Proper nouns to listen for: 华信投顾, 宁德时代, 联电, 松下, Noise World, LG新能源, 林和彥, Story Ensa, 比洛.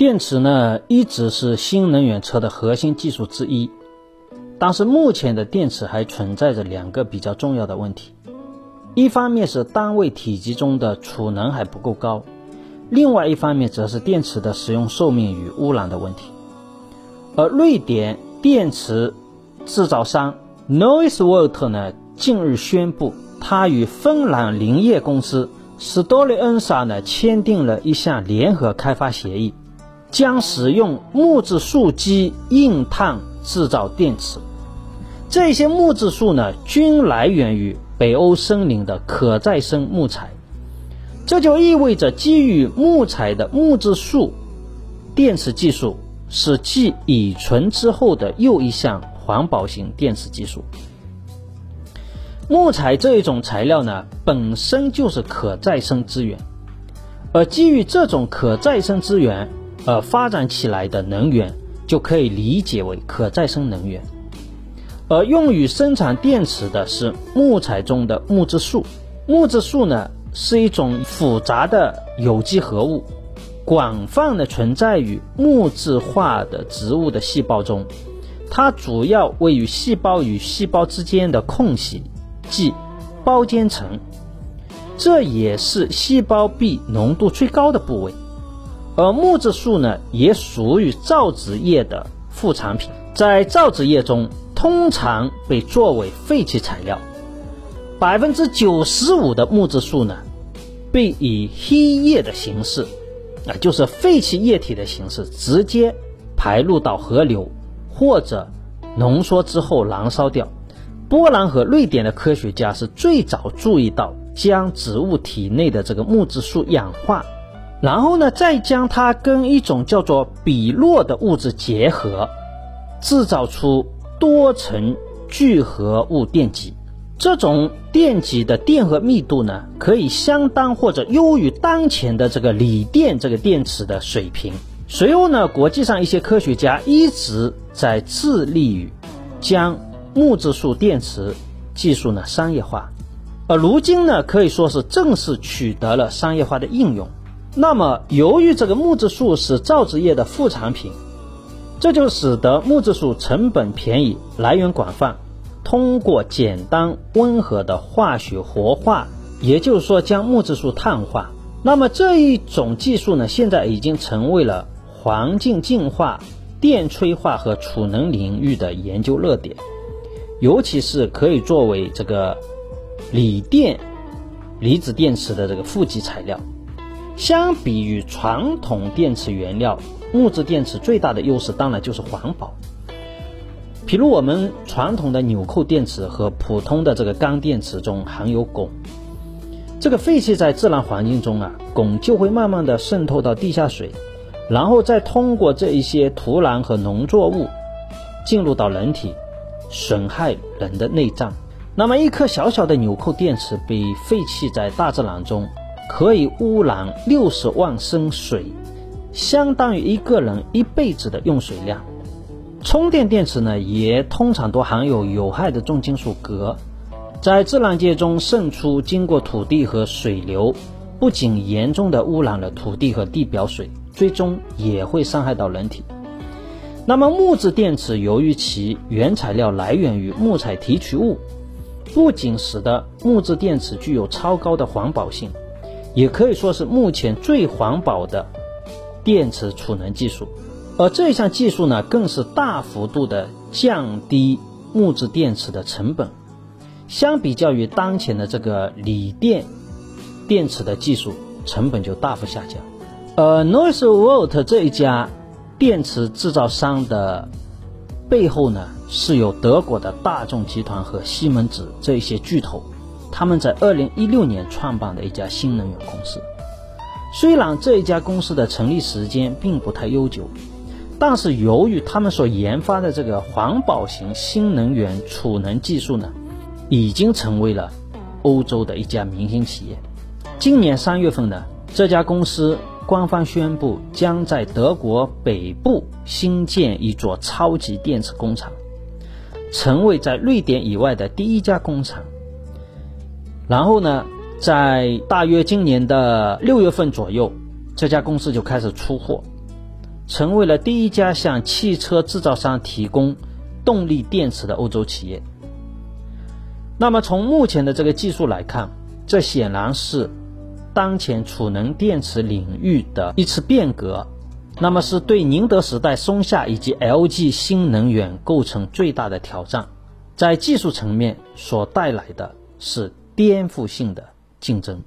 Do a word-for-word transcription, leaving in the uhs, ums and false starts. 电池呢一直是新能源车的核心技术之一，但是目前的电池还存在着两个比较重要的问题，一方面是单位体积中的储能还不够高，另外一方面则是电池的使用寿命与污染的问题。而瑞典电池制造商 Noise World 呢近日宣布，他与芬兰林业公司 Story Ensa 呢签订了一项联合开发协议，将使用木质树基硬碳制造电池。这些木质树呢均来源于北欧森林的可再生木材，这就意味着基于木材的木质树电池技术是继乙醇之后的又一项环保型电池技术。木材这一种材料呢本身就是可再生资源，而基于这种可再生资源而发展起来的能源就可以理解为可再生能源。而用于生产电池的是木材中的木质树。木质树呢是一种复杂的有机合物，广泛的存在于木质化的植物的细胞中，它主要位于细胞与细胞之间的空隙，即胞间层，这也是细胞壁浓度最高的部位。而木质树呢也属于造纸业的副产品，在造纸业中通常被作为废弃材料。 百分之九十五 的木质树呢被以稀液的形式、啊、就是废弃液体的形式直接排入到河流，或者浓缩之后燃烧掉。波兰和瑞典的科学家是最早注意到将植物体内的这个木质树氧化，然后呢再将它跟一种叫做比洛的物质结合，制造出多层聚合物电极。这种电极的电荷密度呢可以相当或者优于当前的这个锂电这个电池的水平。随后呢国际上一些科学家一直在致力于将木质树电池技术呢商业化，而如今呢可以说是正式取得了商业化的应用。那么由于这个木质树是造纸业的副产品，这就使得木质树成本便宜，来源广泛，通过简单温和的化学活化，也就是说将木质树碳化。那么这一种技术呢现在已经成为了环境净化、电催化和储能领域的研究热点，尤其是可以作为这个锂电离子电池的这个负极材料。相比于传统电池原料，木质电池最大的优势当然就是环保。比如我们传统的纽扣电池和普通的这个钢电池中含有汞，这个废气在自然环境中啊，汞就会慢慢的渗透到地下水，然后再通过这一些土壤和农作物进入到人体，损害人的内脏。那么一颗小小的纽扣电池被废弃在大自然中，可以污染六十万升水，相当于一个人一辈子的用水量。充电电池呢，也通常都含有有害的重金属镉，在自然界中渗出，经过土地和水流，不仅严重的污染了土地和地表水，最终也会伤害到人体。那么木质电池由于其原材料来源于木材提取物，不仅使得木质电池具有超高的环保性，也可以说是目前最环保的电池储能技术。而这项技术呢更是大幅度的降低木质电池的成本，相比较于当前的这个锂电电池的技术，成本就大幅下降。呃 Noise World 这一家电池制造商的背后呢是有德国的大众集团和西门子这一些巨头，他们在二零一六年创办的一家新能源公司。虽然这一家公司的成立时间并不太悠久，但是由于他们所研发的这个环保型新能源储能技术呢，已经成为了欧洲的一家明星企业。今年三月份呢，这家公司官方宣布将在德国北部新建一座超级电池工厂，成为在瑞典以外的第一家工厂。然后呢，在大约今年的六月份左右，这家公司就开始出货，成为了第一家向汽车制造商提供动力电池的欧洲企业。那么从目前的这个技术来看，这显然是当前储能电池领域的一次变革，那么是对宁德时代、松下以及 L G 新能源构成最大的挑战，在技术层面所带来的是颠覆性的竞争。